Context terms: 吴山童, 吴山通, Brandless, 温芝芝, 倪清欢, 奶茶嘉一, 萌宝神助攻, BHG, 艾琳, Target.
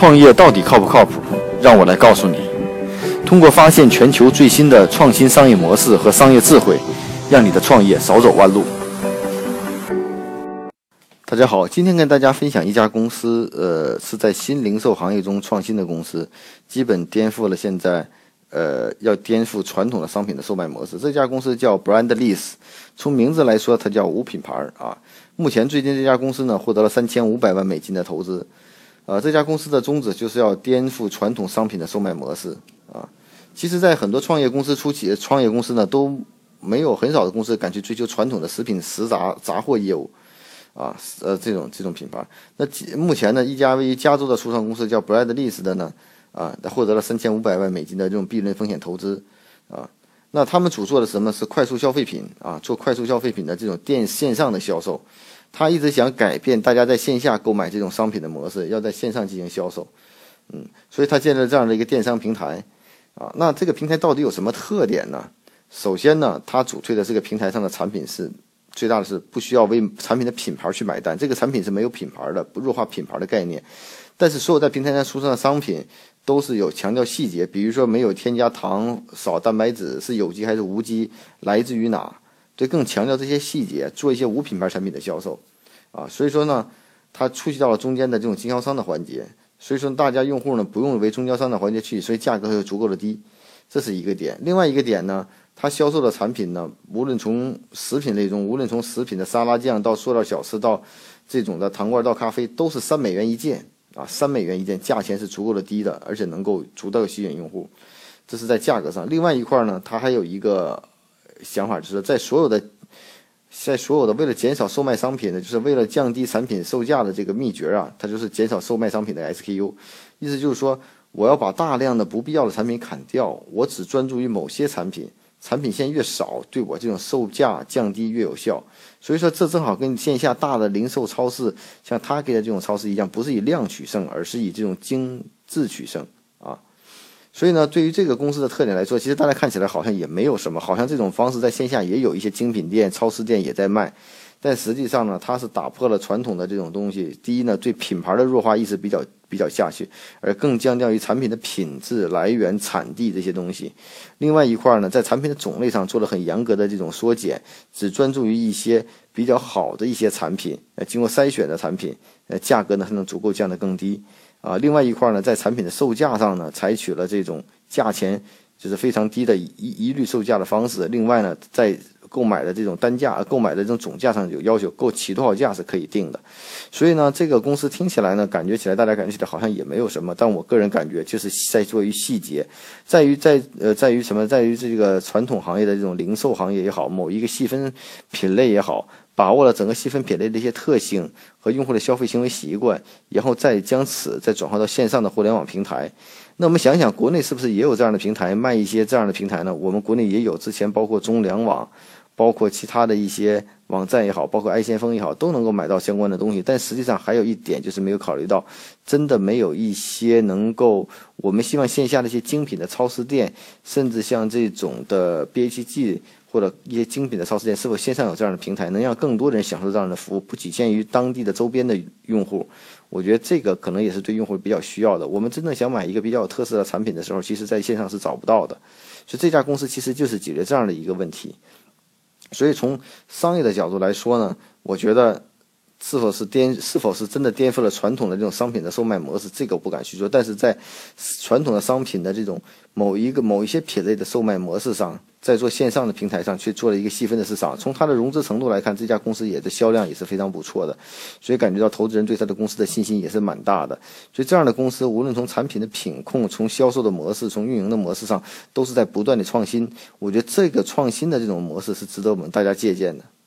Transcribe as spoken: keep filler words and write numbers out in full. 创业到底靠不靠谱？让我来告诉你。通过发现全球最新的创新商业模式和商业智慧，让你的创业少走弯路。大家好，今天跟大家分享一家公司，呃，是在新零售行业中创新的公司，基本颠覆了现在，呃，要颠覆传统的商品的售卖模式。这家公司叫 Brandless， 从名字来说，它叫无品牌啊。目前最近这家公司呢，获得了三千五百万美金的投资。呃，这家公司的宗旨就是要颠覆传统商品的售卖模式啊。其实，在很多创业公司初期，创业公司呢都没有很少的公司敢去追求传统的食品食杂杂货业务。啊，呃，这种这种品牌，那目前呢，一家位于加州的初创公司叫 Brandless 的呢，啊，获得了三千五百万美金的这种 B 轮风险投资，啊，那他们主做的什么是快速消费品啊，做快速消费品的这种电线上的销售，他一直想改变大家在线下购买这种商品的模式，要在线上进行销售，嗯，所以他建立了这样的一个电商平台，啊，那这个平台到底有什么特点呢？首先呢，他主推的这个平台上的产品是。最大的是不需要为产品的品牌去买单，这个产品是没有品牌的，不弱化品牌的概念。但是所有在平台上出售的商品都是有强调细节，比如说没有添加糖、少蛋白质，是有机还是无机，来自于哪，对，更强调这些细节，做一些无品牌产品的销售啊。所以说呢，它触及到了中间的这种经销商的环节，所以说大家用户呢不用为中间商的环节去，所以价格就足够的低，这是一个点。另外一个点呢，它销售的产品呢，无论从食品类中，无论从食品的沙拉酱到塑料小吃到这种的糖罐到咖啡，都是三美元一件啊，三美元一件，价钱是足够的低的，而且能够足够吸引用户，这是在价格上。另外一块呢，它还有一个想法，就是在所有的在所有的为了减少售卖商品的，就是为了降低产品售价的这个秘诀啊，它就是减少售卖商品的 S K U， 意思就是说，我要把大量的不必要的产品砍掉，我只专注于某些产品。产品线越少，对我这种售价降低越有效。所以说，这正好跟线下大的零售超市，像Target的这种超市一样，不是以量取胜，而是以这种精致取胜啊。所以呢，对于这个公司的特点来说，其实大家看起来好像也没有什么，好像这种方式在线下也有一些精品店、超市店也在卖。但实际上呢，它是打破了传统的这种东西。第一呢，对品牌的弱化意识比较比较下去，而更强调于产品的品质、来源、产地这些东西。另外一块呢，在产品的种类上做了很严格的这种缩减，只专注于一些比较好的一些产品，呃，经过筛选的产品，呃，价格呢还能足够降得更低啊。另外一块呢，在产品的售价上呢，采取了这种价钱就是非常低的一一律售价的方式。另外呢，在购买的这种单价，购买的这种总价上有要求，购起多少价是可以定的。所以呢，这个公司听起来呢，感觉起来大家感觉起来好像也没有什么，但我个人感觉就是在做于细节，在于在呃在于什么，在于这个传统行业的这种零售行业也好，某一个细分品类也好，把握了整个细分品类的一些特性和用户的消费行为习惯，然后再将此再转化到线上的互联网平台。那我们想想，国内是不是也有这样的平台，卖一些这样的平台呢？我们国内也有，之前包括中粮网，包括其他的一些网站也好，包括爱先锋也好，都能够买到相关的东西。但实际上还有一点就是没有考虑到，真的没有一些能够我们希望线下的一些精品的超市店，甚至像这种的 B H G 或者一些精品的超市店，是否线上有这样的平台，能让更多人享受这样的服务，不仅限于当地的周边的用户。我觉得这个可能也是对用户比较需要的。我们真正想买一个比较有特色的产品的时候，其实在线上是找不到的。所以这家公司其实就是解决这样的一个问题。所以从商业的角度来说呢，我觉得是否是颠，是否是真的颠覆了传统的这种商品的售卖模式，这个我不敢去说。但是在传统的商品的这种某一个某一些品类的售卖模式上，在做线上的平台上去做了一个细分的市场。从它的融资程度来看，这家公司也的销量也是非常不错的，所以感觉到投资人对它的公司的信心也是蛮大的。所以这样的公司，无论从产品的品控、从销售的模式、从运营的模式上，都是在不断的创新。我觉得这个创新的这种模式是值得我们大家借鉴的。